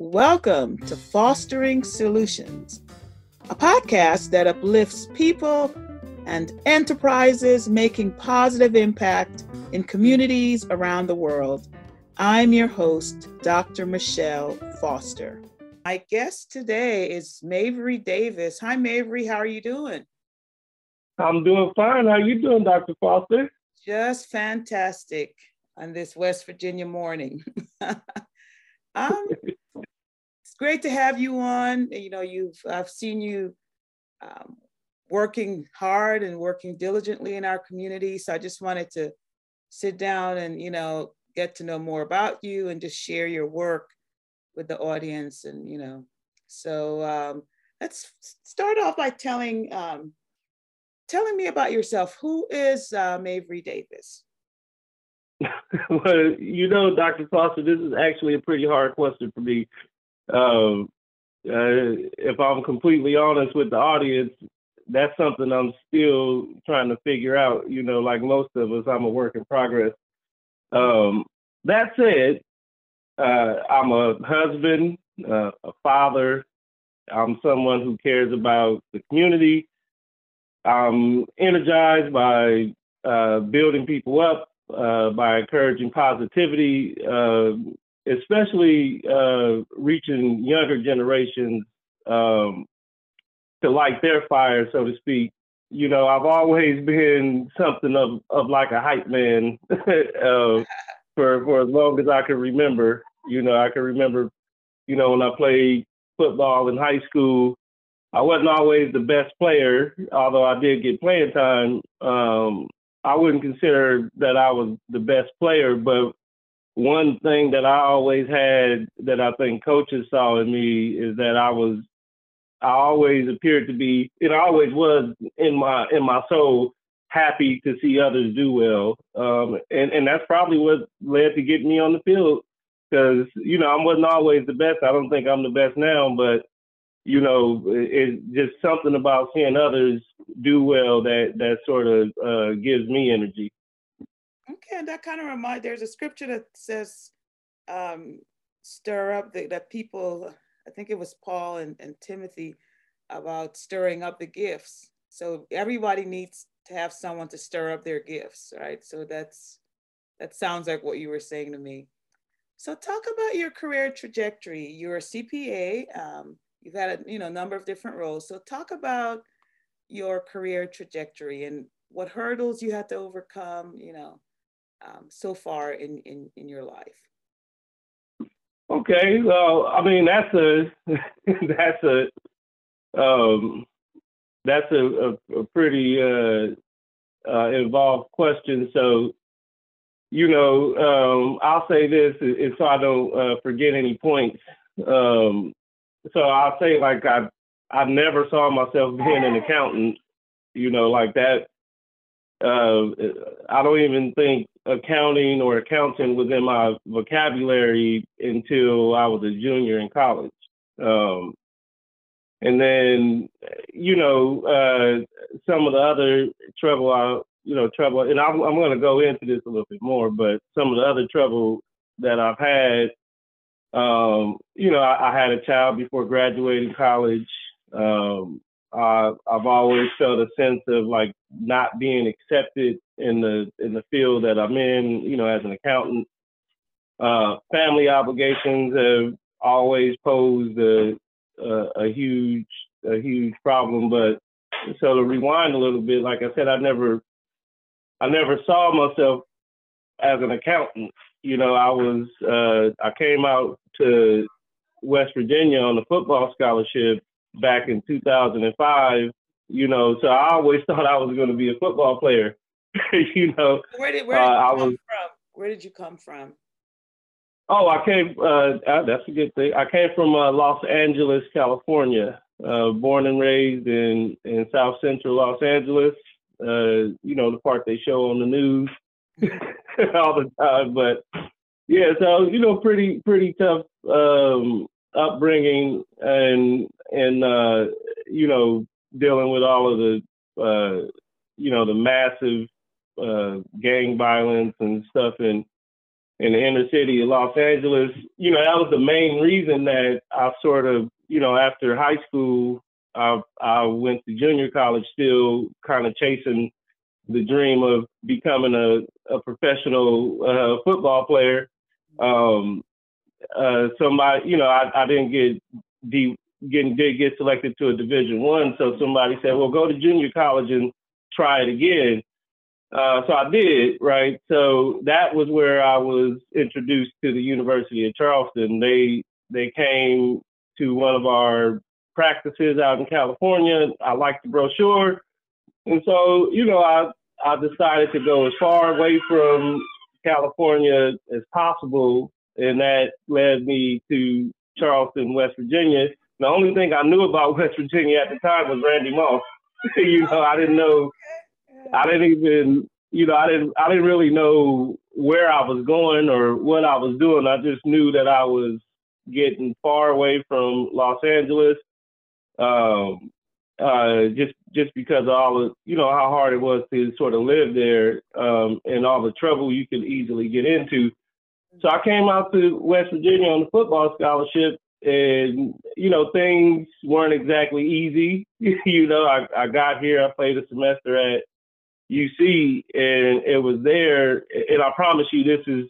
Welcome to Fostering Solutions, a podcast that uplifts people and enterprises making positive impact in communities around the world. I'm your host, Dr. Michelle Foster. My guest today is Mavery Davis. Hi, Mavery. How are you doing? I'm doing fine. How are you doing, Dr. Foster? Just fantastic on this West Virginia morning. It's great to have you on. You know, I've seen you working hard and working diligently in our community. So I just wanted to sit down and, you know, get to know more about you and just share your work with the audience. And, you know, so let's start off by telling me about yourself. Who is Mavery Davis? Well, you know, Dr. Foster, this is actually a pretty hard question for me. If I'm completely honest with the audience, that's something I'm still trying to figure out. You know, like most of us, I'm a work in progress. That said, I'm a husband, a father. I'm someone who cares about the community. I'm energized by building people up, by encouraging positivity, especially reaching younger generations to light their fire, so to speak. You know, I've always been something of like a hype man for as long as I can remember. You know, I can remember, you know, when I played football in high school, I wasn't always the best player, although I did get playing time. I wouldn't consider that I was the best player, but one thing that I always had that I think coaches saw in me is that I always appeared to be, it always was in my soul, happy to see others do well. And that's probably what led to getting me on the field, because, you know, I wasn't always the best. I don't think I'm the best now, but, you know, it's just something about seeing others do well that sort of gives me energy. Okay, and that kind of reminds, there's a scripture that says, stir up the people. I think it was Paul and Timothy about stirring up the gifts. So everybody needs to have someone to stir up their gifts, right? So that sounds like what you were saying to me. So talk about your career trajectory. You're a CPA. You've had a number of different roles. So talk about your career trajectory and what hurdles you had to overcome, you know, so far in your life. Okay, well, I mean, that's a pretty involved question. So, you know, I'll say this, and so I don't forget any points. So I'll say, like, I never saw myself being an accountant, you know, like that. I don't even think accounting or accountant was in my vocabulary until I was a junior in college. And then, you know, some of the other trouble, and I'm going to go into this a little bit more, but some of the other trouble that I've had, you know, I had a child before graduating college. I've always felt a sense of like not being accepted in the field that I'm in, you know, as an accountant. Family obligations have always posed a huge problem. But so to rewind a little bit, like I said, I never saw myself as an accountant. You know, I came out to West Virginia on a football scholarship back in 2005, you know, so I always thought I was going to be a football player. You know, where did you come from? Oh, I came. That's a good thing. I came from Los Angeles, California. Born and raised in South Central Los Angeles. You know, the part they show on the news all the time. But yeah, so, you know, pretty tough upbringing and you know, dealing with all of the you know, the massive gang violence and stuff in the inner city of Los Angeles, you know, that was the main reason that I sort of, you know, after high school, I went to junior college still kind of chasing the dream of becoming a professional football player. Somebody, you know, I didn't get selected to a Division I, so somebody said, well, go to junior college and try it again. So I did, right? So that was where I was introduced to the University of Charleston. They came to one of our practices out in California. I liked the brochure. And so, you know, I decided to go as far away from California as possible. And that led me to Charleston, West Virginia. The only thing I knew about West Virginia at the time was Randy Moss. You know, I didn't know, I didn't really know where I was going or what I was doing. I just knew that I was getting far away from Los Angeles, just because of all of, you know, how hard it was to sort of live there, and all the trouble you could easily get into. So I came out to West Virginia on the football scholarship, and, you know, things weren't exactly easy. You know, I got here, I played a semester at UC, and it was there. And I promise you, this is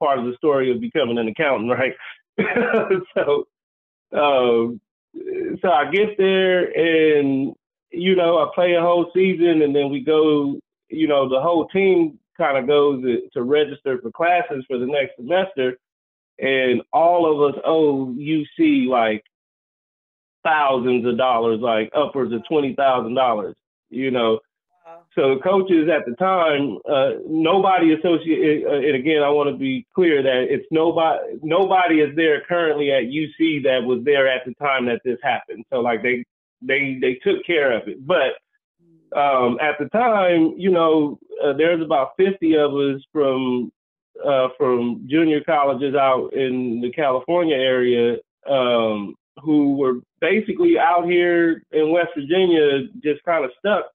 part of the story of becoming an accountant, right? So I get there, and, you know, I play a whole season, and then we go, you know, the whole team kind of goes to register for classes for the next semester, and all of us owe UC like thousands of dollars, like upwards of $20,000, you know. Wow. So the coaches at the time, nobody associated, and again, I want to be clear that it's nobody is there currently at UC that was there at the time that this happened. So like they took care of it, but at the time, you know, there's about 50 of us from junior colleges out in the California area, who were basically out here in West Virginia, just kind of stuck.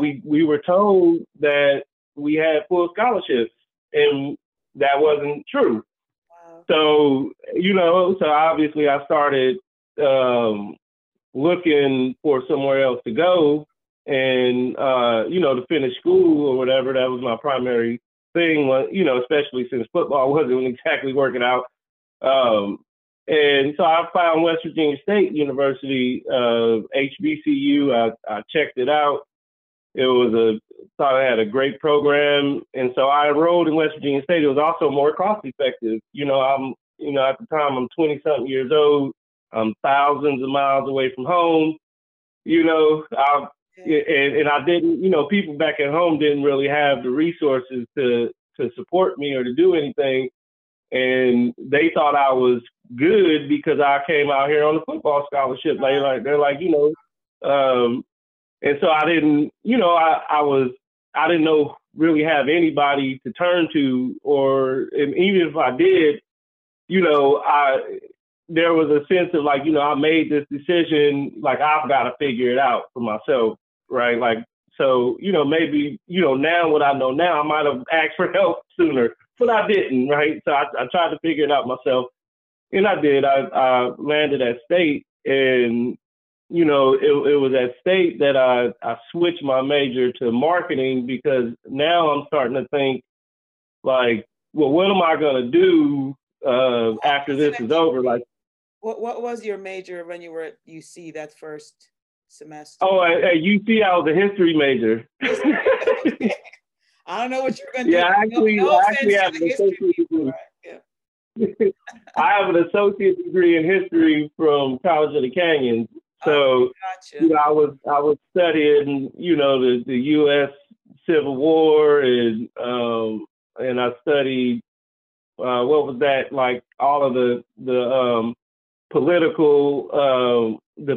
We were told that we had full scholarships, and that wasn't true. Wow. So, you know, so obviously I started looking for somewhere else to go. And, you know, to finish school or whatever, that was my primary thing, you know, especially since football wasn't exactly working out. And so I found West Virginia State University, HBCU. I checked it out. Thought I had a great program. And so I enrolled in West Virginia State. It was also more cost effective. You know, at the time, I'm 20-something years old. I'm thousands of miles away from home. You know, And I didn't, you know, people back at home didn't really have the resources to support me or to do anything. And they thought I was good because I came out here on a football scholarship. They're like, you know, and so I didn't, you know, I didn't know really have anybody to turn to, and even if I did, you know, there was a sense of like, you know, I made this decision, like I've got to figure it out for myself. Right. Like, so, you know, maybe, you know, now what I know now, I might have asked for help sooner, but I didn't. Right. So I tried to figure it out myself, and I did. I landed at State, and, you know, it was at State that I switched my major to marketing, because now I'm starting to think like, well, what am I going to do after this is over? Like, what was your major when you were at UC that first semester? Oh, at UC, I was a history major. I don't know what you're going to do. I actually have an associate degree. Right? Yeah. I have an associate degree in history from College of the Canyons. So, gotcha. You know, I was studying, you know, the U.S. Civil War, and I studied what was that, like all of the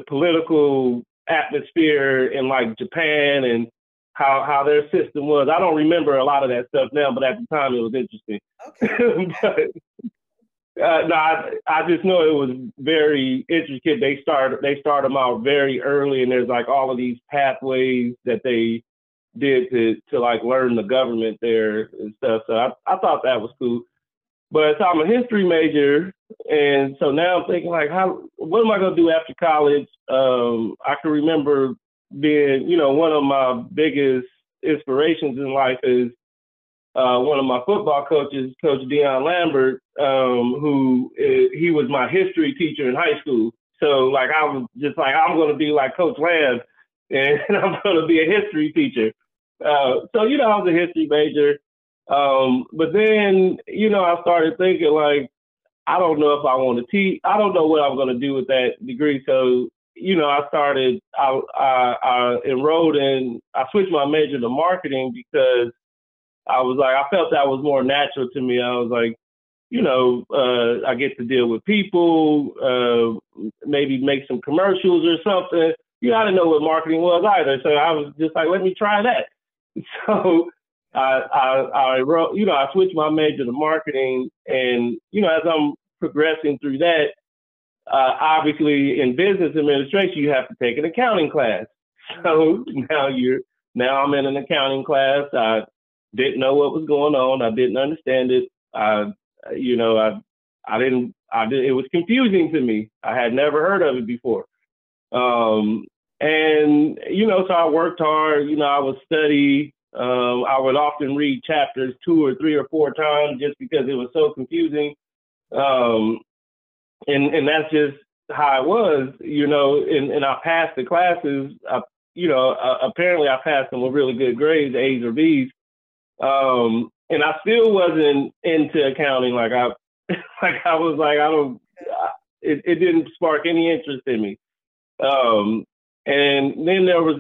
political atmosphere in like Japan, and how their system was. I don't remember a lot of that stuff now, but at the time it was interesting. Okay. I just know it was very intricate. They start them out very early, and there's like all of these pathways that they did to like learn the government there and stuff. So I thought that was cool. But so I'm a history major, and so now I'm thinking, like, what am I going to do after college? I can remember being, you know, one of my biggest inspirations in life is one of my football coaches, Coach Deion Lambert, who was my history teacher in high school. So, like, I was just like, I'm going to be like Coach Lamb, and I'm going to be a history teacher. So, you know, I was a history major. But then, you know, I started thinking, like, I don't know if I want to teach. I don't know what I'm going to do with that degree. So, you know, I enrolled in, I switched my major to marketing because I was like, I felt that was more natural to me. I was like, you know, I get to deal with people, maybe make some commercials or something. You know, I didn't know what marketing was either. So I was just like, let me try that. So I wrote, you know, I switched my major to marketing, and, you know, as I'm progressing through that, obviously in business administration, you have to take an accounting class. So now I'm in an accounting class. I didn't know what was going on. I didn't understand it. It was confusing to me. I had never heard of it before. And, you know, so I worked hard. You know, I would study. I would often read chapters 2 or 3 or 4 times just because it was so confusing. And that's just how it was, you know, and I passed the classes. Apparently I passed them with really good grades, A's or B's. And I still wasn't into accounting. It didn't spark any interest in me. And then there was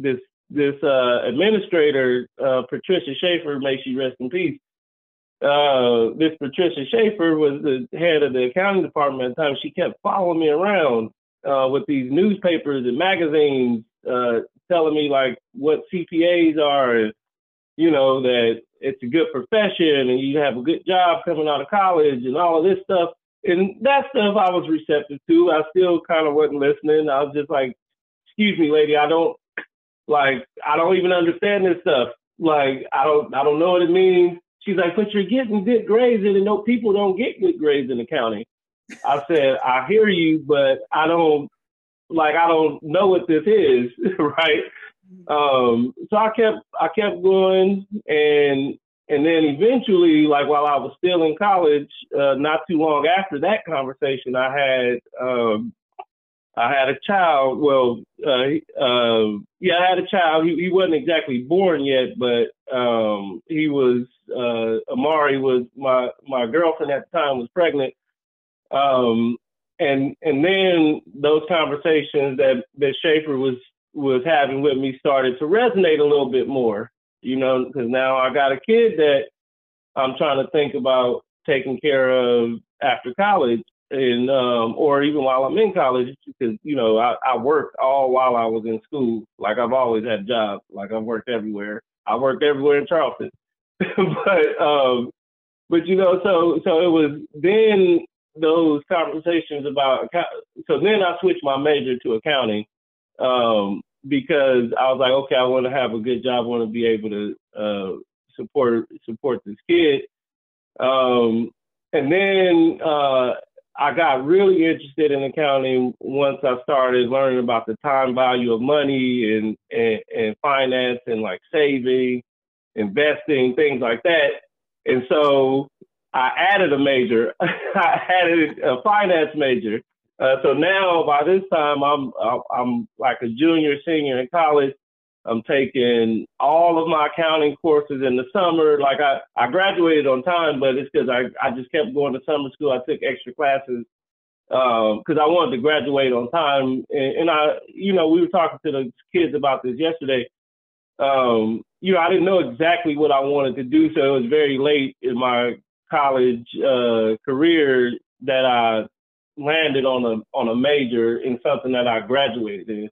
this administrator, Patricia Schaefer, may she rest in peace. This Patricia Schaefer was the head of the accounting department at the time. She kept following me around with these newspapers and magazines telling me, like, what CPAs are, and, you know, that it's a good profession and you have a good job coming out of college and all of this stuff. And that stuff I was receptive to. I still kind of wasn't listening. I was just like, excuse me, lady, I don't even understand this stuff. Like, I don't know what it means. She's like, but you're getting good grades in it. No, people don't get good grades in accounting. I said, I hear you, but I don't know what this is, right? So I kept going. And then eventually, like, while I was still in college, not too long after that conversation, I had a child. I had a child. He wasn't exactly born yet, but he was. Amari was my girlfriend at the time, was pregnant, and then those conversations that Schaefer was having with me started to resonate a little bit more, you know, because now I got a kid that I'm trying to think about taking care of after college. And or even while I'm in college, because, you know, I worked all while I was in school. Like, I've always had jobs. Like, I've worked everywhere. I worked everywhere in Charleston. But you know, so it was then those conversations about. So then I switched my major to accounting because I was like, okay, I want to have a good job. I want to be able to support this kid. And then. I got really interested in accounting once I started learning about the time value of money and finance and, like, saving, investing, things like that. And so I added a major. I added a finance major. So now by this time I'm like a junior, senior in college. I'm taking all of my accounting courses in the summer. Like, I graduated on time, but it's because I just kept going to summer school. I took extra classes because I wanted to graduate on time. And I, you know, we were talking to the kids about this yesterday. You know, I didn't know exactly what I wanted to do. So it was very late in my college career that I landed on a major in something that I graduated in.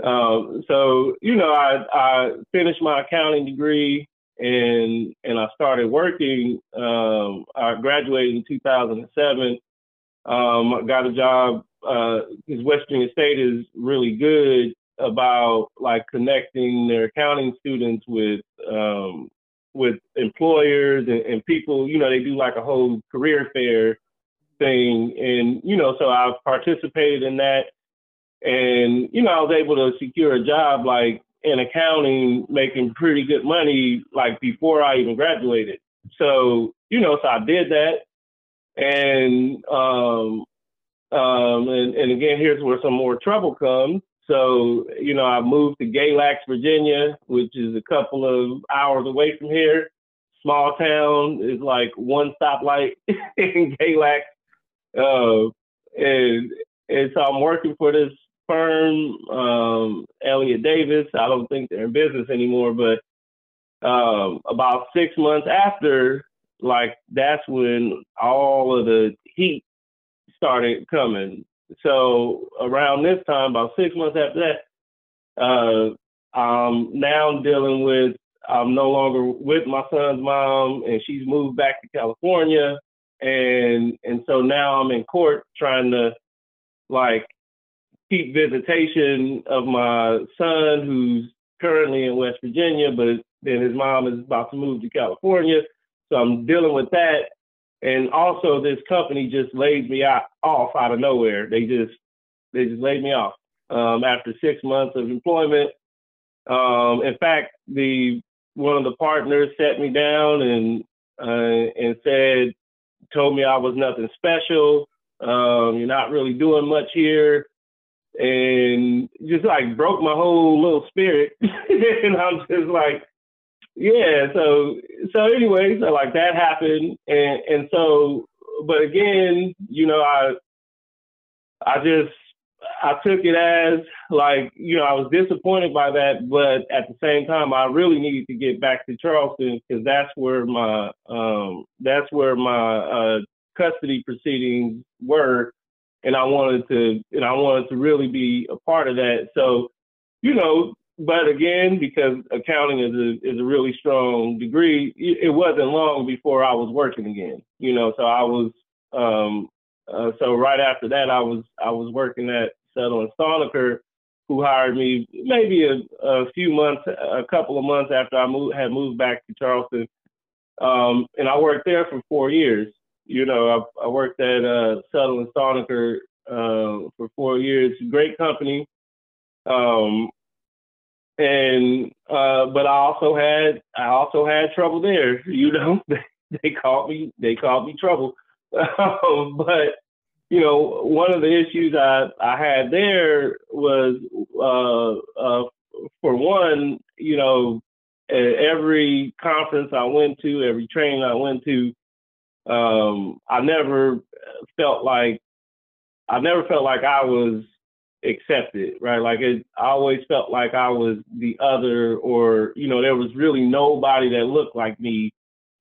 So, you know, I finished my accounting degree and I started working. I graduated in 2007. I got a job because West Virginia State is really good about, like, connecting their accounting students with employers and people, you know, they do like a whole career fair thing. And, you know, so I participated in that. And, you know, I was able to secure a job like in accounting, making pretty good money, like before I even graduated. So, you know, so I did that. And and again, here's where some more trouble comes. So, you know, I moved to Galax, Virginia, which is a couple of hours away from here. Small town, is like one stoplight in Galax. And so I'm working for this firm, Elliot Davis. I don't think they're in business anymore, but about 6 months after, like, that's when all of the heat started coming. So around this time, about 6 months after that, I'm now dealing with, I'm no longer with my son's mom, and she's moved back to California. And so now I'm in court trying to, like, keep visitation of my son, who's currently in West Virginia, but then his mom is about to move to California. So I'm dealing with that. And also, this company just laid me off out of nowhere. They just laid me off after 6 months of employment. In fact, one of the partners sat me down and told me I was nothing special. You're not really doing much here, and just like broke my whole little spirit. And I'm just like, yeah, so anyway, so like that happened, and so, but again, you know, I took it as like, you know, I was disappointed by that, but at the same time, I really needed to get back to Charleston, because that's where my custody proceedings were, and I wanted to really be a part of that. So, you know. But again, because accounting is a really strong degree, it wasn't long before I was working again. You know, so I was so right after that, I was working at Settle and Soniker, who hired me maybe a couple of months after I had moved back to Charleston, and I worked there for 4 years. You know, I worked at Settle and Soniker for 4 years. Great company. But I also had trouble there. You know, they called me trouble. But, you know, one of the issues I had there was, for one, you know, every conference I went to, every training I went to, I never felt like I was accepted, right? Like, I always felt like I was the other, or, you know, there was really nobody that looked like me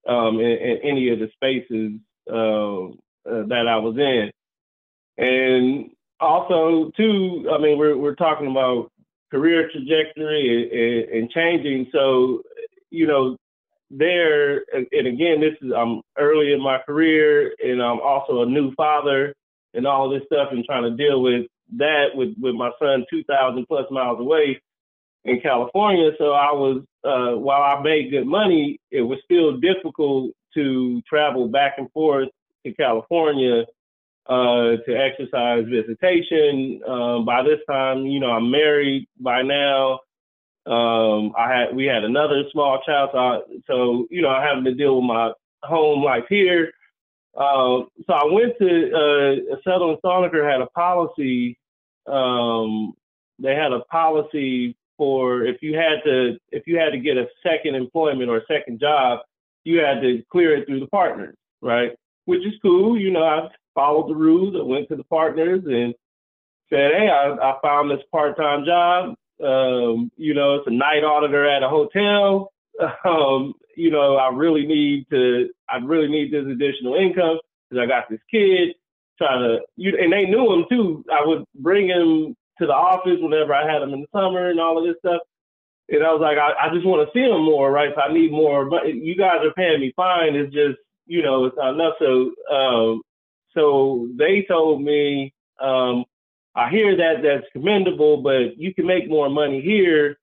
in any of the spaces that I was in. And also, too, I mean, we're talking about career trajectory and changing. So, you know, there, and again, I'm early in my career, and I'm also a new father, and all this stuff, and trying to deal with that with my son 2,000 plus miles away in California. So I was, while I made good money, it was still difficult to travel back and forth to California to exercise visitation. By this time, you know, I'm married by now. We had another small child. So, you know, I'm having to deal with my home life here. So I went to Settle and Soniker had a policy. They had a policy for if you had to get a second employment or a second job, you had to clear it through the partners, right? Which is cool. You know, I followed the rules. I went to the partners and said, hey, I found this part-time job. You know, it's a night auditor at a hotel. You know, I really need this additional income because I got this kid and they knew him too. I would bring him to the office whenever I had him in the summer and all of this stuff. And I was like, I just want to see him more, right? So I need more, but you guys are paying me fine. It's just, you know, it's not enough. So they told me, I hear that's commendable, but you can make more money here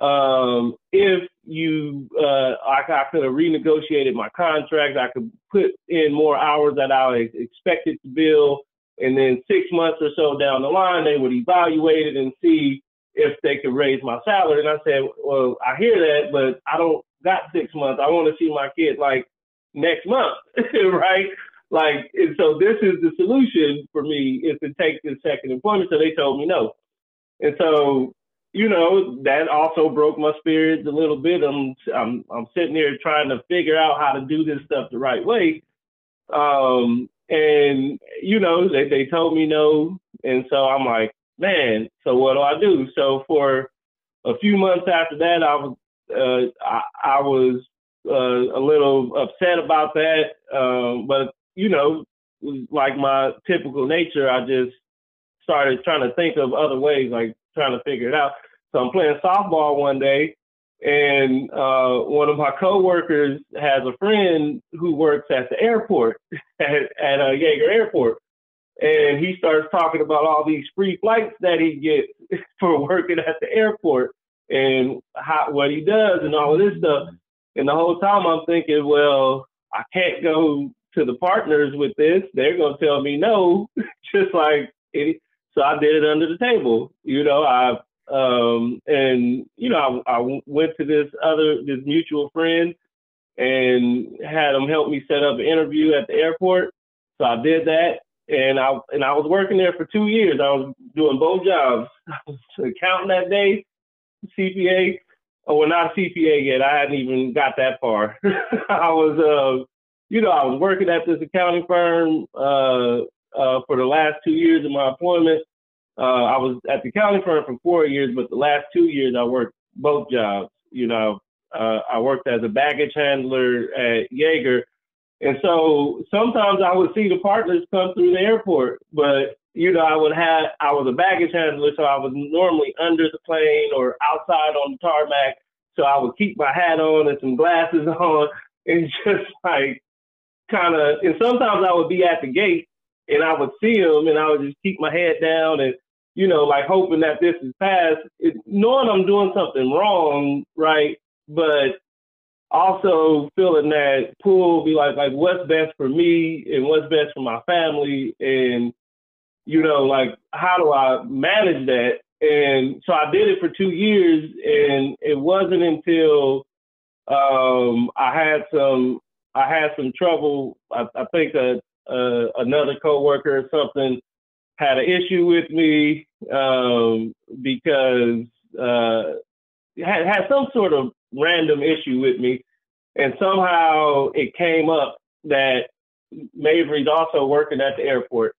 If you, I could have renegotiated my contract, I could put in more hours that I was expected to bill, and then 6 months or so down the line, they would evaluate it and see if they could raise my salary. And I said, well, I hear that, but I don't got 6 months. I want to see my kid like next month, right? Like, and so this is the solution for me, is to take this second employment. So they told me no. And so, you know, that also broke my spirits a little bit. I'm sitting here trying to figure out how to do this stuff the right way. And, you know, they told me no. And so I'm like, man, so what do I do? So for a few months after that, I was a little upset about that. But, you know, like my typical nature, I just started trying to think of other ways, like trying to figure it out. So I'm playing softball one day, and one of my coworkers has a friend who works at the airport, at Yeager Airport. And he starts talking about all these free flights that he gets for working at the airport and how, what he does and all of this stuff. And the whole time I'm thinking, well, I can't go to the partners with this. They're going to tell me no, just like it. So I did it under the table, you know. I went to this mutual friend and had him help me set up an interview at the airport. So I did that. And I was working there for 2 years. I was doing both jobs. I was accountant that day, CPA. Oh, well, not CPA yet. I hadn't even got that far. I was working at this accounting firm for the last 2 years of my employment. I was at the accounting firm for 4 years, but the last 2 years I worked both jobs. You know, I worked as a baggage handler at Yeager. And so sometimes I would see the partners come through the airport, but, you know, I was a baggage handler, so I was normally under the plane or outside on the tarmac. So I would keep my hat on and some glasses on and just like kind of, and sometimes I would be at the gate and I would see them and I would just keep my head down and, you know, like hoping that this is past, knowing I'm doing something wrong, right? But also feeling that pull, be like what's best for me and what's best for my family, and you know, like how do I manage that? And so I did it for 2 years, and it wasn't until I had some trouble. I think another coworker or something had an issue with me because had some sort of random issue with me, and somehow it came up that Mavery's also working at the airport.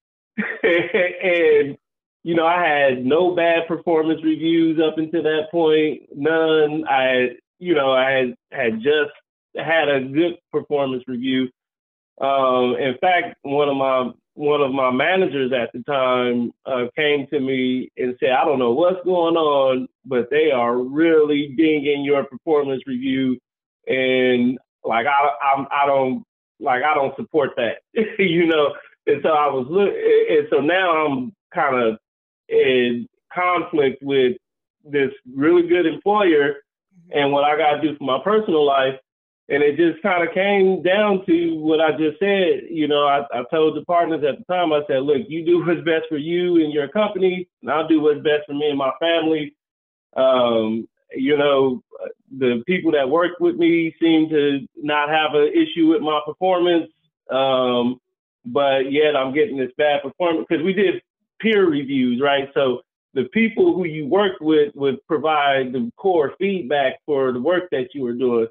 And you know, I had no bad performance reviews up until that point, none. I had just had a good performance review. In fact, one of my managers at the time came to me and said, I don't know what's going on, but they are really dinging your performance review. And like, I don't support that, you know? And so so now I'm kind of in conflict with this really good employer and what I got to do for my personal life. And it just kind of came down to what I just said. You know, I told the partners at the time, I said, look, you do what's best for you and your company, and I'll do what's best for me and my family. You know, the people that work with me seem to not have an issue with my performance, but yet I'm getting this bad performance, because we did peer reviews, right? So the people who you work with would provide the core feedback for the work that you were doing.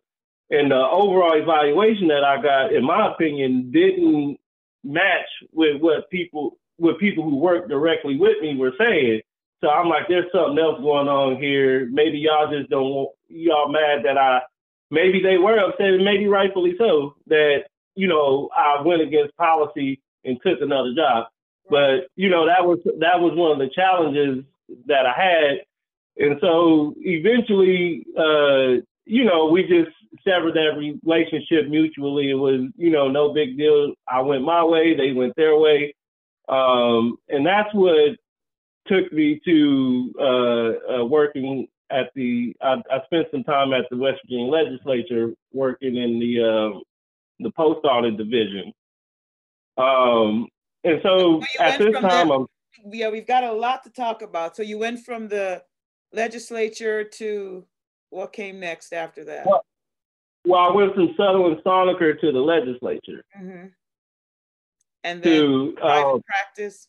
And the overall evaluation that I got, in my opinion, didn't match with what people who work directly with me were saying. So I'm like, there's something else going on here. Maybe y'all just don't want, y'all mad that maybe they were upset, and maybe rightfully so, that, you know, I went against policy and took another job. But, you know, that was one of the challenges that I had. And so eventually, you know, we just severed that relationship mutually. It was, you know, no big deal. I went my way, they went their way. And that's what took me to working at the, I spent some time at the West Virginia Legislature working in the post audit division. And so at this time, yeah, we've got a lot to talk about. So you went from the legislature to what came next after that? Well, I went from Settle and Soniker to the legislature. Mm-hmm. And then to private practice.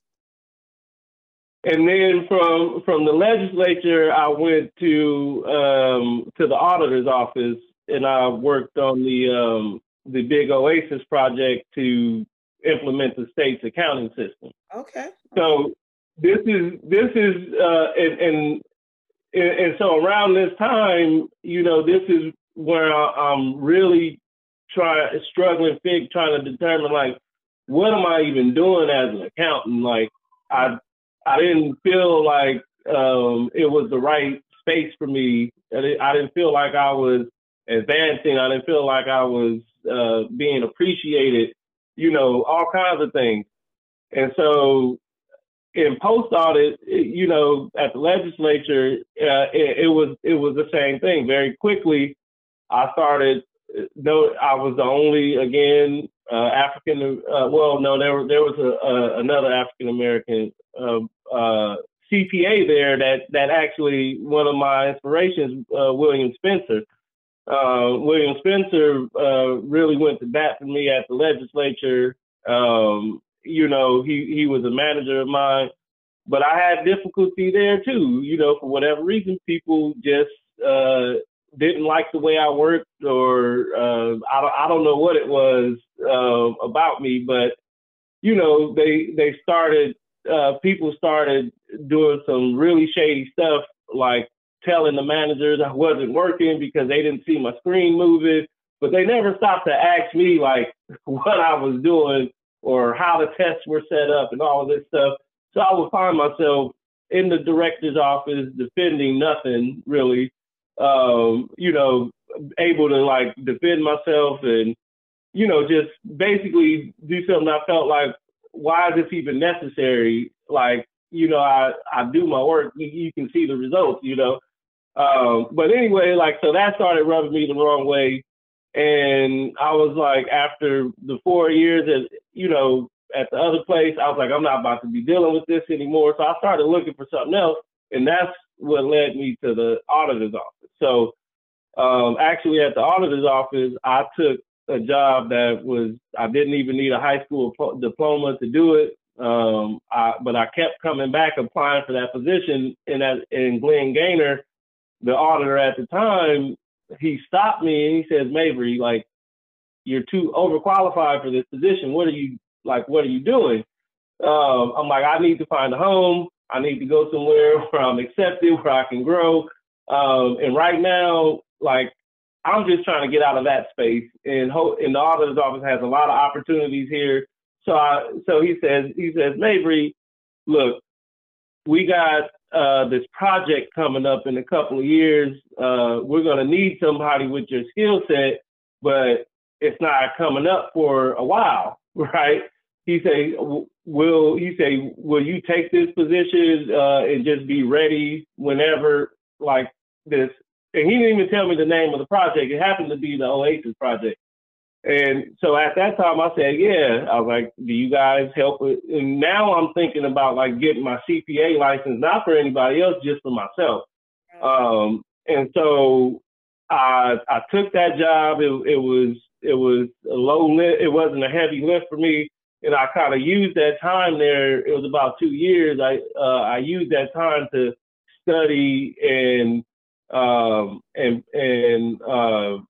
And then from the legislature, I went to the auditor's office, and I worked on the big OASIS project to implement the state's accounting system. Okay. So this is, and so around this time, you know, this is where I'm really struggling, trying to determine, like, what am I even doing as an accountant? Like, I didn't feel like it was the right space for me. I didn't feel like I was advancing. I didn't feel like I was being appreciated, you know, all kinds of things. And so in post-audit, you know, at the legislature, it was the same thing. Very quickly, I started, though I was the only, again, African, well, no, there was another African-American CPA there that actually, one of my inspirations, William Spencer. William Spencer really went to bat for me at the legislature. You know, he was a manager of mine, but I had difficulty there too. You know, for whatever reason, people just didn't like the way I worked, or I don't know what it was about me, but you know, they started. People started doing some really shady stuff, like telling the managers I wasn't working because they didn't see my screen moving, but they never stopped to ask me, like, what I was doing or how the tests were set up and all of this stuff. So I would find myself in the director's office defending nothing really, you know, able to, like, defend myself and, you know, just basically do something I felt like, why is this even necessary? Like, you know, I do my work, you can see the results, you know. But anyway, like, so that started rubbing me the wrong way. And I was like, after the 4 years at, you know, at the other place, I was like, I'm not about to be dealing with this anymore. So I started looking for something else. And that's what led me to the auditor's office. So actually at the auditor's office, I took a job that was, I didn't even need a high school diploma to do it. But I kept coming back, applying for that position. And in Glen Gainer, the auditor at the time, he stopped me and he says, Mavery, like, you're too overqualified for this position. What are you doing? I'm like, I need to find a home. I need to go somewhere where I'm accepted, where I can grow. And right now, like, I'm just trying to get out of that space, and the auditor's office has a lot of opportunities here. So he says, Mavery, look, we got this project coming up in a couple of years. We're going to need somebody with your skill set, but it's not coming up for a while, right? He said, will you take this position and just be ready whenever, like, this? And he didn't even tell me the name of the project. It happened to be the Oasis project. And so at that time I said, yeah, I was like, do you guys help with? And now I'm thinking about, like, getting my CPA license, not for anybody else, just for myself. And so I took that job. It was a low lift. It wasn't a heavy lift for me. And I kind of used that time there. It was about 2 years. I used that time to study and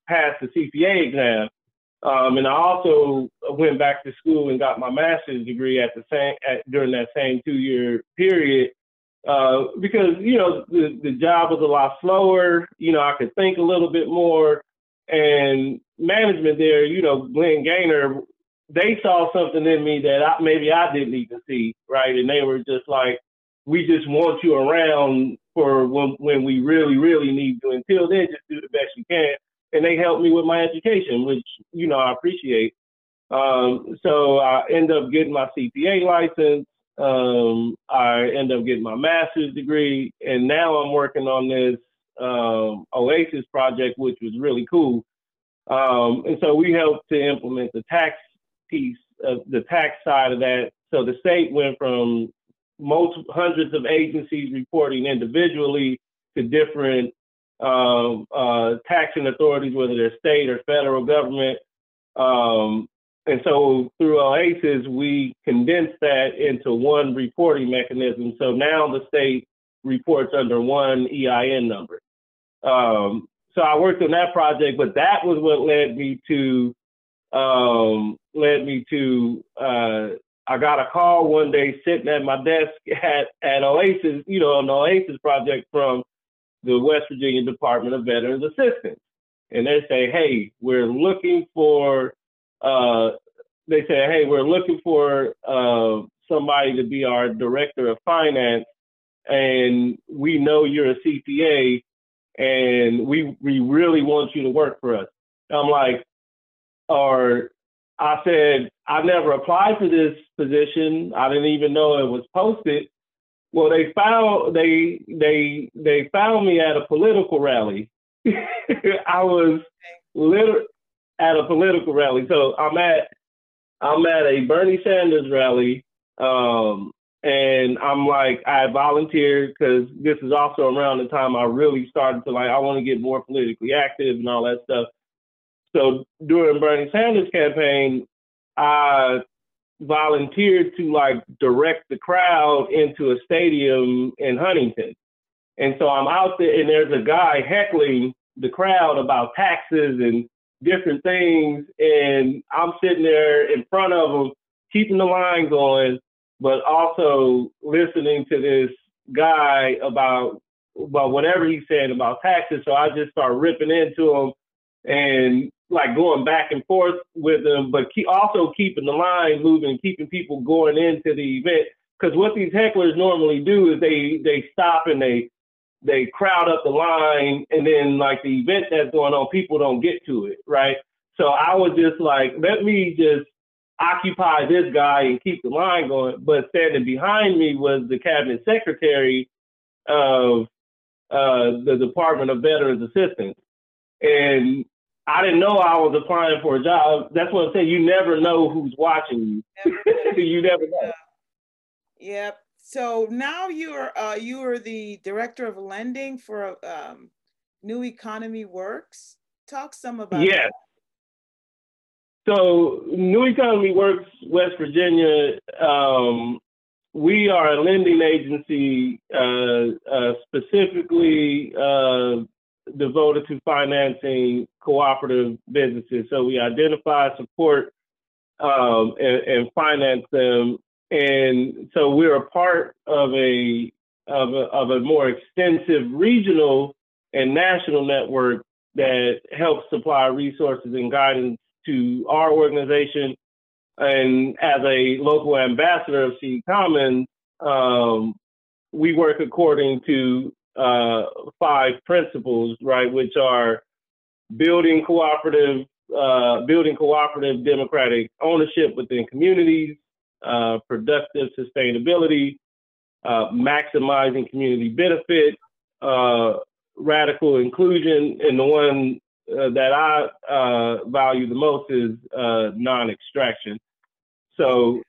pass the CPA exam. And I also went back to school and got my master's degree during that same 2 year period, because, you know, the job was a lot slower. You know, I could think a little bit more, and management there, you know, Glen Gainer, they saw something in me that maybe I didn't even see, right? And they were just like, we just want you around for when we really, really need you. Until then, just do the best you can. And they helped me with my education, which, you know, I appreciate. So I end up getting my CPA license. I end up getting my master's degree. And now I'm working on this OASIS project, which was really cool. And so we helped to implement the tax piece of the tax side of that. So the state went from hundreds of agencies reporting individually to different taxing authorities, whether they're state or federal government. And so through OASIS, we condensed that into one reporting mechanism. So now the state reports under one EIN number. So I worked on that project, but that was what led me to I got a call one day sitting at my desk at OASIS, you know, on the OASIS project from the West Virginia Department of Veterans Assistance. And they say, hey, we're looking for somebody to be our director of finance, and we know you're a CPA, and we really want you to work for us. I'm like, I said, I never applied for this position. I didn't even know it was posted. Well, they found me at a political rally. I was literally at a political rally. So I'm at a Bernie Sanders rally, and I'm like, I volunteered, because this is also around the time I really started to I want to get more politically active and all that stuff. So during Bernie Sanders' campaign, I volunteered to direct the crowd into a stadium in Huntington. And so I'm out there, and there's a guy heckling the crowd about taxes and different things. And I'm sitting there in front of him, keeping the line going, but also listening to this guy about whatever he's saying about taxes. So I just start ripping into him and going back and forth with them, but also keeping the line moving, keeping people going into the event. Because what these hecklers normally do is they stop and they crowd up the line, and then the event that's going on, people don't get to it, right? So I was just let me just occupy this guy and keep the line going. But standing behind me was the cabinet secretary of the Department of Veterans Assistance. And I didn't know I was applying for a job. That's what I'm saying. You never know who's watching you. You never know. Yep. So now you are the director of lending for New Economy Works. Talk some about that. Yes. So New Economy Works, West Virginia, we are a lending agency specifically devoted to financing cooperative businesses. So we identify, support, and finance them. And so we're a part of a more extensive regional and national network that helps supply resources and guidance to our organization. And as a local ambassador of SEED Commons, we work according to 5 principles, right, which are building cooperative democratic ownership within communities, productive sustainability, maximizing community benefit, radical inclusion, and the one that I value the most is non-extraction. So,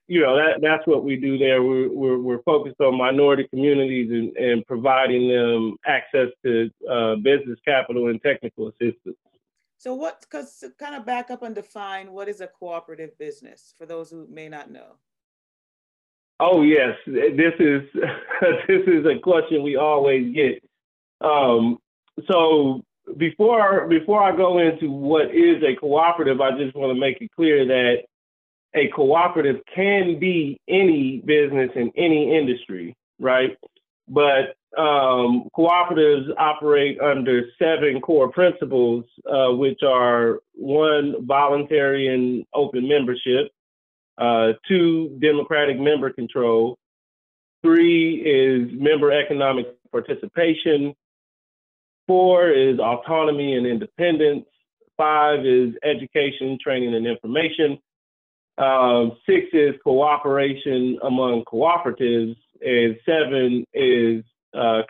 that's what we do there. We're focused on minority communities and providing them access to business capital and technical assistance. So kind of back up and define, what is a cooperative business for those who may not know? Oh, yes, this is a question we always get. So before I go into what is a cooperative, I just want to make it clear that a cooperative can be any business in any industry, right? But cooperatives operate under 7 core principles, which are 1, voluntary and open membership, 2, democratic member control, 3 is member economic participation, 4 is autonomy and independence, 5 is education, training, and information, 6 is cooperation among cooperatives, and 7 is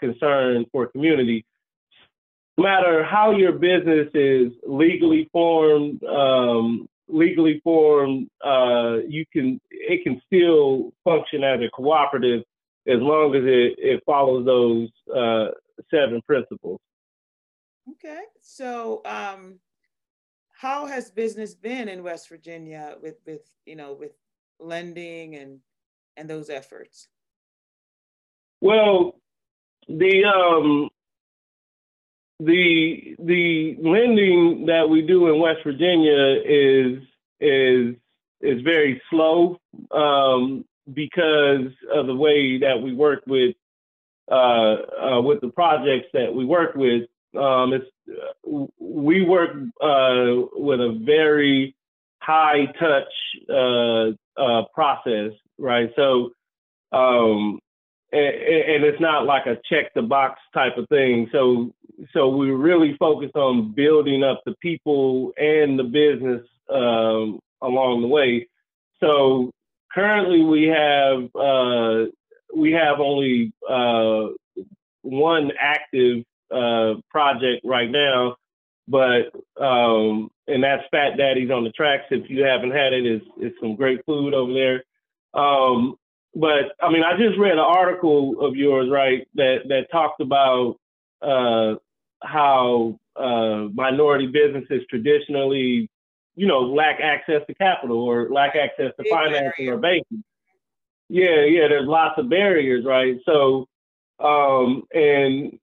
concern for community. matter how your business is legally formed, it can still function as a cooperative as long as it follows those 7 principles. Okay, so how has business been in West Virginia with lending and those efforts? Well, the lending that we do in West Virginia is very slow because of the way that we work with the projects that we work with. We work with a very high touch process, right? So, and it's not like a check the box type of thing. So we really focus on building up the people and the business along the way. So currently we have only one active project right now, but and that's Fat Daddy's on the Tracks. If you haven't had it, it's some great food over there. But I mean, I just read an article of yours, right, that talked about how minority businesses traditionally, lack access to capital or lack access to financing or banking. Yeah, there's lots of barriers, right? So, and in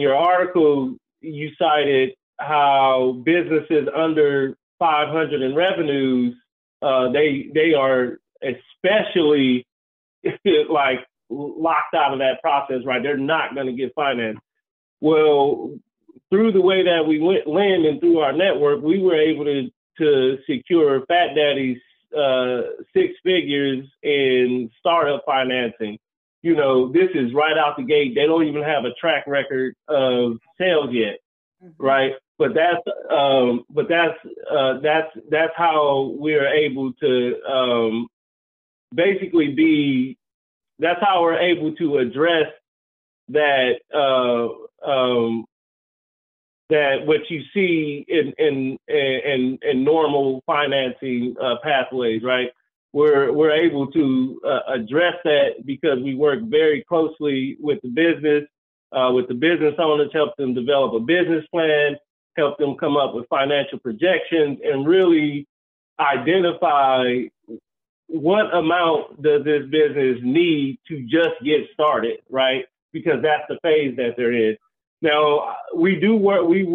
your article, you cited how businesses under 500 in revenues, they are especially like locked out of that process, right? They're not going to get financed. Well, through the way that we lend and through our network, we were able to secure Fat Daddy's 6 figures in startup financing. This is right out the gate. They don't even have a track record of sales yet, mm-hmm. right? But that's how we're able to that's how we're able to address that that what you see in normal financing pathways, right? We're able to address that because we work very closely with the business owners, help them develop a business plan, help them come up with financial projections, and really identify what amount does this business need to just get started, right? Because that's the phase that they're in. Now, we do work with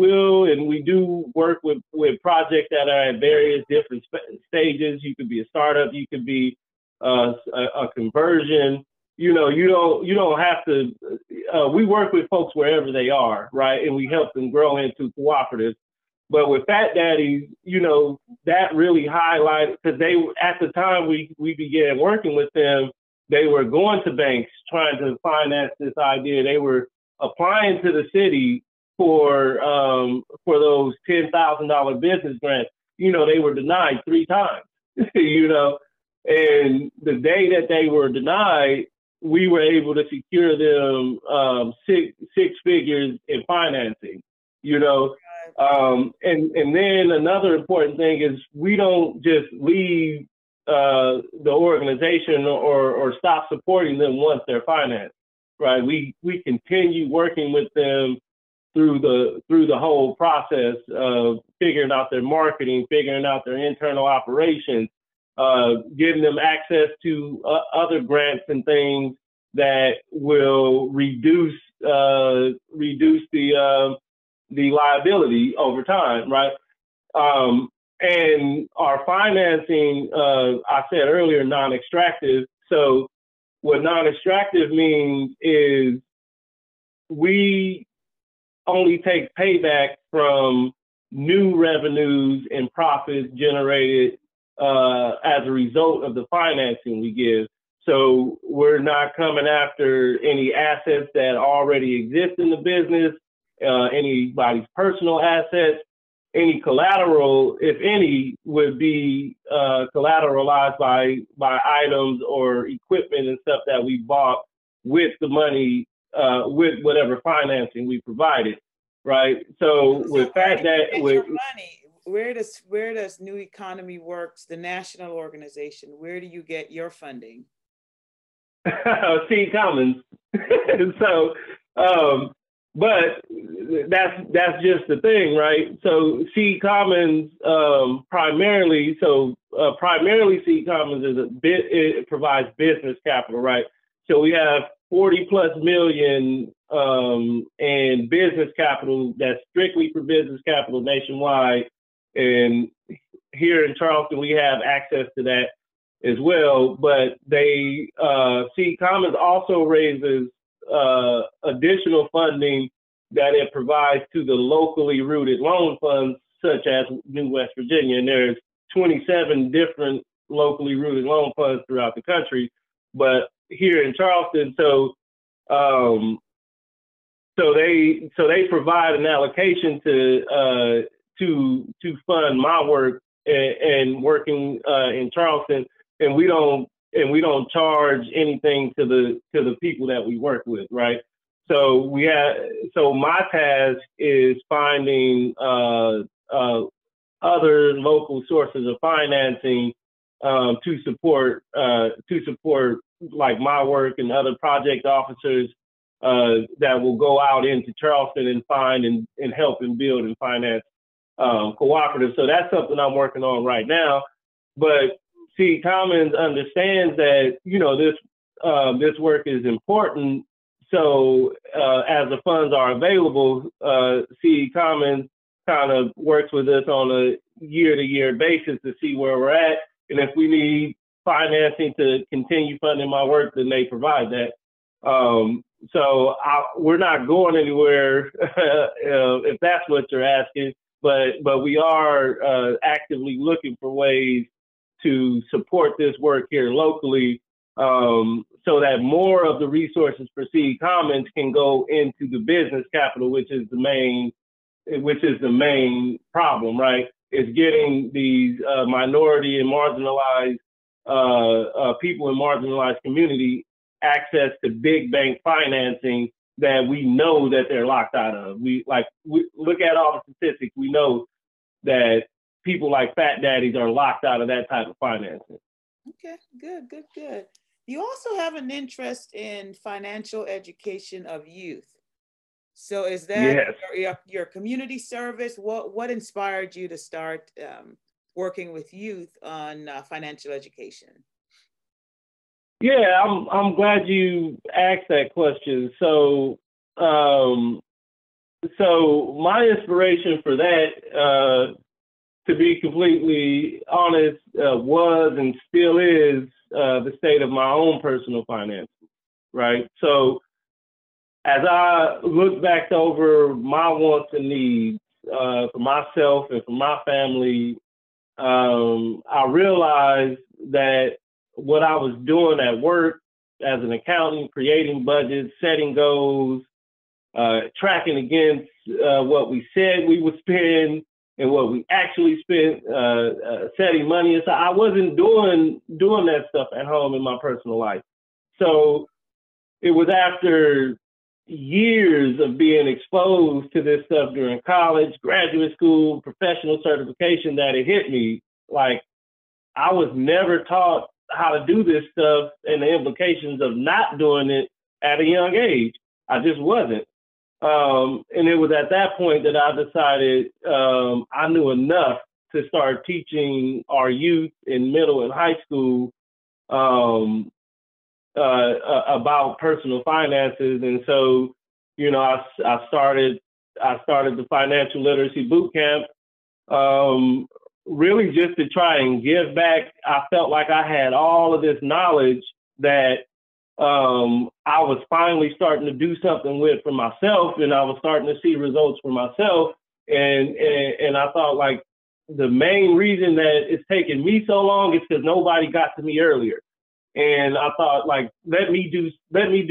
projects that are at various different stages. You could be a startup, you could be a conversion. You don't have to, we work with folks wherever they are, right? And we help them grow into cooperatives. But with Fat Daddy, that really highlighted, because they, at the time we began working with them, they were going to banks trying to finance this idea. They were applying to the city for those $10,000 business grants. They were denied 3 times, and the day that they were denied, we were able to secure them 6 figures in financing, and then another important thing is we don't just leave the organization or stop supporting them once they're financed. Right, we continue working with them through the whole process of figuring out their marketing, figuring out their internal operations, giving them access to other grants and things that will reduce the liability over time. Right, and our financing, I said earlier, non-extractive, so. What non-extractive means is we only take payback from new revenues and profits generated as a result of the financing we give. So we're not coming after any assets that already exist in the business, anybody's personal assets. Any collateral, if any, would be collateralized by items or equipment and stuff that we bought with the money, with whatever financing we provided. right? So with Fat Daddy, with money, where does New Economy Works, the national organization, where do you get your funding? SEED Commons. So, but that's just the thing, right? So SEED Commons primarily SEED Commons is it provides business capital, right? So we have 40 plus million in business capital that's strictly for business capital nationwide. And here in Charleston, we have access to that as well. But they, SEED Commons also raises additional funding that it provides to the locally rooted loan funds, such as New West Virginia. And there's 27 different locally rooted loan funds throughout the country, but here in Charleston, so they provide an allocation to fund my work and working in Charleston, and we don't charge anything to the people that we work with, right? So my task is finding other local sources of financing to support like my work and other project officers that will go out into Charleston and find and help and build and finance cooperatives. So that's something I'm working on right now. But SEED Commons understands that, you know, this work is important. So as the funds are available, SEED Commons kind of works with us on a year-to-year basis to see where we're at. And if we need financing to continue funding my work, then they provide that. We're not going anywhere if that's what you're asking, but we are actively looking for ways to support this work here locally so that more of the resources for SEED Commons can go into the business capital, which is the main problem, right? It's getting these minority and marginalized people in marginalized community access to big bank financing that we know that they're locked out of. We look at all the statistics. We know that people like Fat Daddies are locked out of that type of financing. Okay, good. You also have an interest in financial education of youth. So is that your community service? What inspired you to start working with youth on financial education? Yeah, I'm glad you asked that question. So my inspiration for that, to be completely honest, was and still is the state of my own personal finances, right? So as I look back over my wants and needs for myself and for my family, I realized that what I was doing at work as an accountant, creating budgets, setting goals, tracking against what we said we would spend and what we actually spent, setting money aside. I wasn't doing that stuff at home in my personal life. So it was after years of being exposed to this stuff during college, graduate school, professional certification that it hit me. Like, I was never taught how to do this stuff and the implications of not doing it at a young age. I just wasn't. And it was at that point that I decided I knew enough to start teaching our youth in middle and high school about personal finances. And so, you know, I started the financial literacy boot camp, really just to try and give back. I felt like I had all of this knowledge that I was finally starting to do something with for myself, and I was starting to see results for myself. And I thought, like, the main reason that it's taken me so long is because nobody got to me earlier. And I thought, like, let me do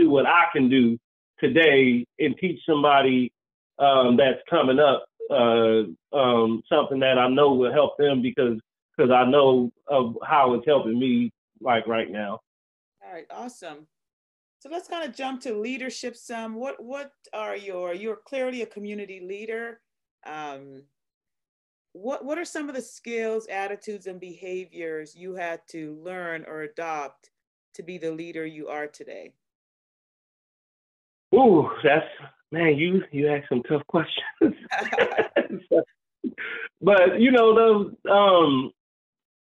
what I can do today and teach somebody that's coming up something that I know will help them because I know of how it's helping me, like, right now. All right, awesome. So let's kind of jump to leadership some. What are you're clearly a community leader. What are some of the skills, attitudes, and behaviors you had to learn or adopt to be the leader you are today? Ooh, that's, man, you asked some tough questions. But, you know, those,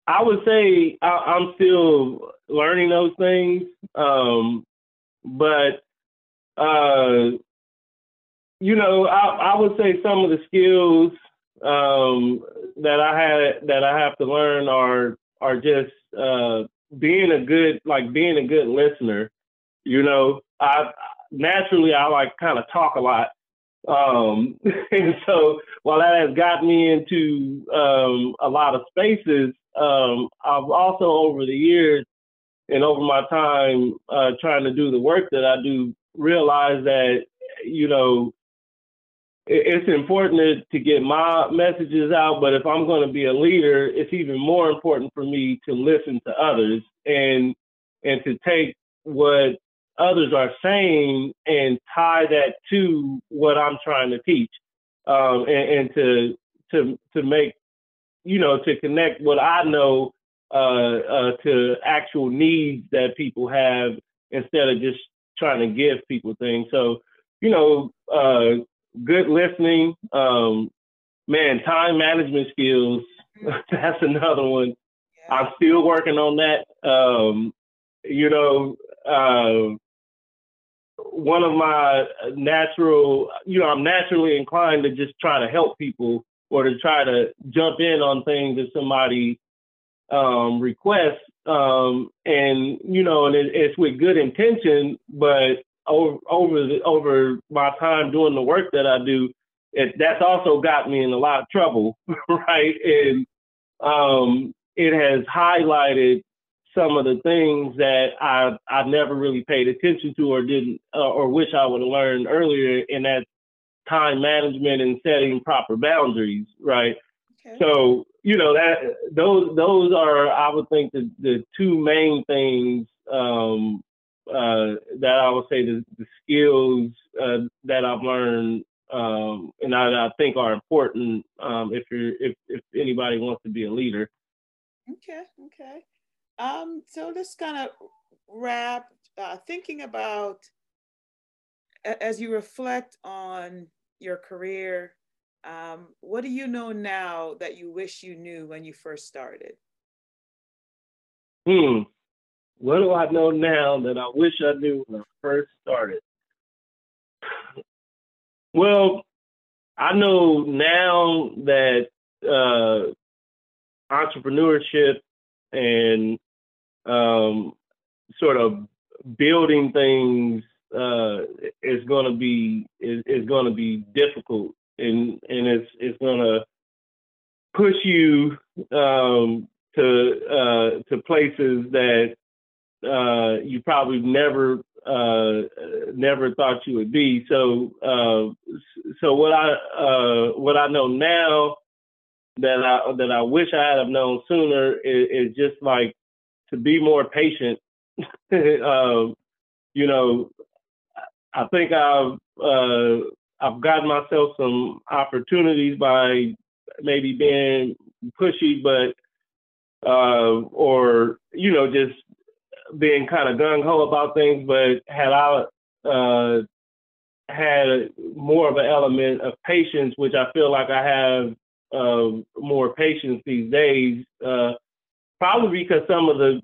I would say I'm still learning those things. You know, I would say some of the skills that I have to learn are just being a good listener. You know, I naturally like kind of talk a lot. And so while that has gotten me into a lot of spaces, I've also over the years and over my time trying to do the work that I do, realize that, you know, it's important to get my messages out, but if I'm going to be a leader, it's even more important for me to listen to others and to take what others are saying and tie that to what I'm trying to teach, and to make, you know, to connect what I know to actual needs that people have instead of just trying to give people things. So, you know, good listening, man, time management skills, that's another one. Yeah. I'm still working on that. You know, one of my natural, you know, I'm naturally inclined to just try to help people or to try to jump in on things that somebody requests. And, you know, and it's with good intention, but over my time doing the work that I do, that's also got me in a lot of trouble, right? And it has highlighted some of the things that I never really paid attention to or didn't, or wish I would have learned earlier, and that's time management and setting proper boundaries, right? Okay. So, you know, those are, I would think, the two main things that I would say the skills that I've learned and I think are important if anybody wants to be a leader. Okay. So just kind of wrap, thinking about, as you reflect on your career, what do you know now that you wish you knew when you first started? What do I know now that I wish I knew when I first started? Well, I know now that entrepreneurship and sort of building things is going to be difficult, and it's going to push you to places that you probably never thought you would be. So what I know now that I wish I had have known sooner is just like to be more patient. You know, I think I've gotten myself some opportunities by maybe being pushy, but or, you know, just being kind of gung-ho about things. But had I had more of an element of patience, which I feel like I have more patience these days, probably because some of the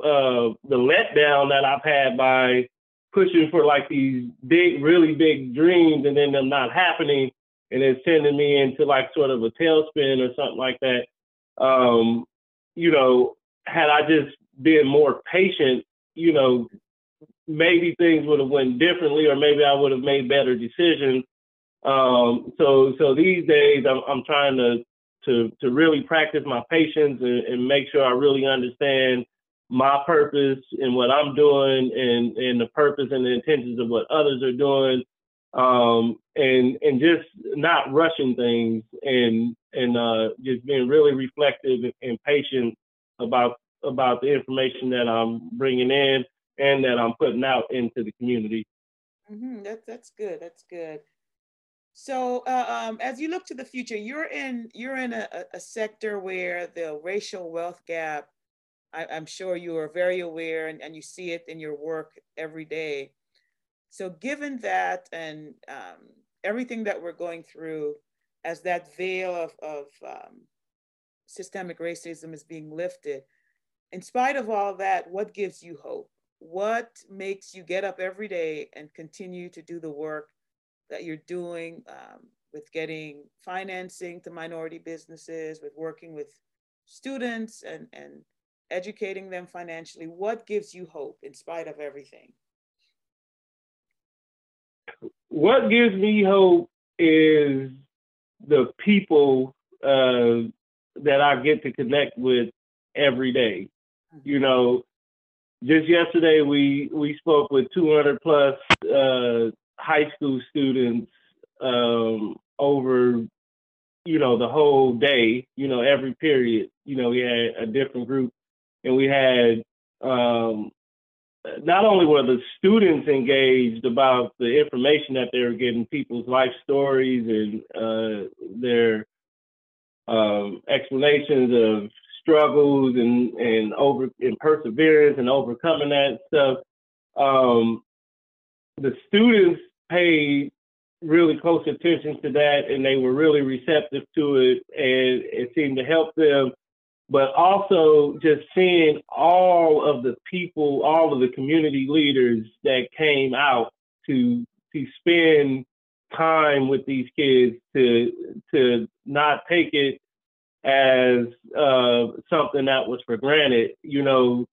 letdown that I've had by pushing for like these really big dreams and then them not happening, and it's sending me into like sort of a tailspin or something like that. You know, had I just been more patient, you know, maybe things would have went differently, or maybe I would have made better decisions. So these days I'm trying to really practice my patience and make sure I really understand my purpose and what I'm doing and the purpose and the intentions of what others are doing. And just not rushing things and just being really reflective and patient about the information that I'm bringing in. and that I'm putting out into the community. Mm-hmm. That's good. That's good. So as you look to the future, you're in a sector where the racial wealth gap, I'm sure you are very aware, and you see it in your work every day. So given that and everything that we're going through as that veil of systemic racism is being lifted, in spite of all that, what gives you hope? What makes you get up every day and continue to do the work that you're doing with getting financing to minority businesses, with working with students and educating them financially? What gives you hope in spite of everything? What gives me hope is the people that I get to connect with every day. Mm-hmm. You know, just yesterday we spoke with 200 plus high school students over, you know, the whole day, you know, every period. You know, we had a different group, and we had not only were the students engaged about the information that they were getting, people's life stories and their explanations of struggles and perseverance and overcoming that stuff. The students paid really close attention to that, and they were really receptive to it, and it seemed to help them. But also just seeing all of the people, all of the community leaders that came out to spend time with these kids, to not take it as something that was for granted. You know,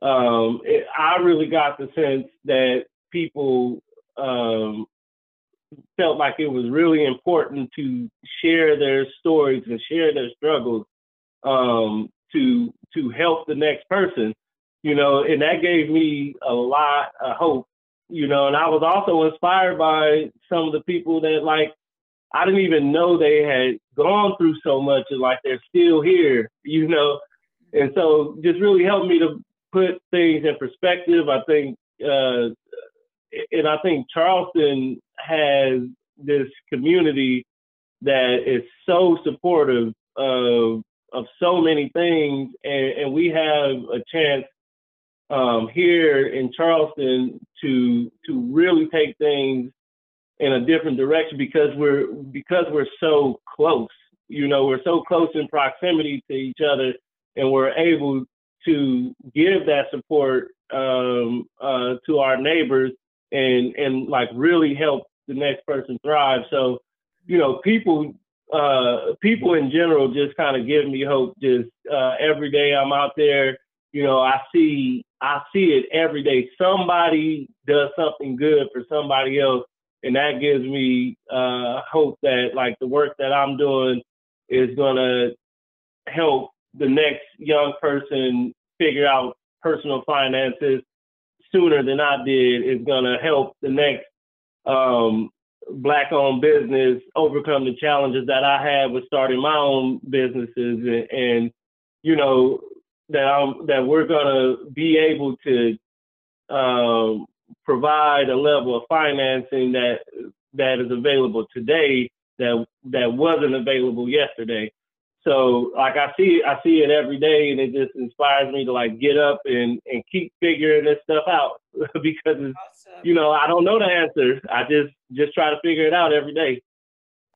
I really got the sense that people felt like it was really important to share their stories and share their struggles to help the next person, you know, and that gave me a lot of hope, you know. And I was also inspired by some of the people that, like, I didn't even know they had gone through so much, and like they're still here, you know. And so just really helped me to put things in perspective. I think I think Charleston has this community that is so supportive of so many things, and we have a chance here in Charleston to really take things in a different direction because we're so close. You know, we're so close in proximity to each other, and we're able to give that support to our neighbors and like really help the next person thrive. So, you know, people in general just kind of give me hope. Just every day I'm out there, you know, I see it every day. Somebody does something good for somebody else, and that gives me hope that, like, the work that I'm doing is gonna help the next young person figure out personal finances sooner than I did. Is gonna help the next Black-owned business overcome the challenges that I had with starting my own businesses, and you know, that we're gonna be able to provide a level of financing that is available today that wasn't available yesterday. So, like, I see it every day, and it just inspires me to, like, get up and keep figuring this stuff out because it's, awesome. You know, I don't know the answer. I just try to figure it out every day.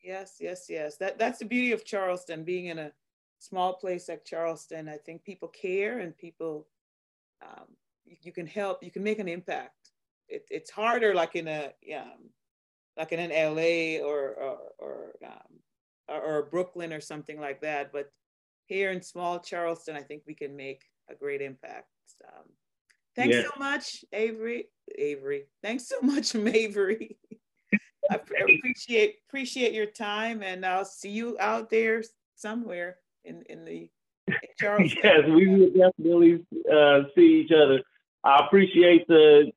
Yes. That's the beauty of Charleston. Being in a small place like Charleston, I think people care, and people, you can help. You can make an impact. It's harder, like in an LA or Brooklyn or something like that. But here in small Charleston, I think we can make a great impact. Thanks so much, Avery. Thanks so much, Mavery. I appreciate your time, and I'll see you out there somewhere in Charleston. Yes, we will definitely see each other. I appreciate the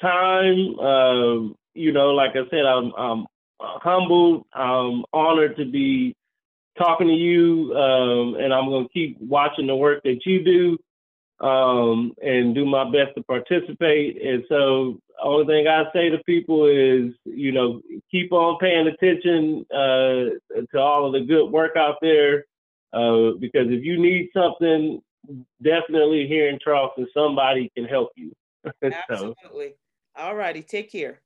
time. You know, like I said, I'm humbled, honored to be talking to you, and I'm going to keep watching the work that you do, and do my best to participate. And so only thing I say to people is, you know, keep on paying attention to all of the good work out there, because if you need something, definitely here in Charleston, somebody can help you. Absolutely. So. All righty. Take care.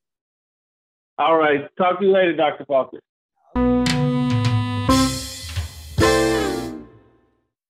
All right. Talk to you later, Dr. Foster.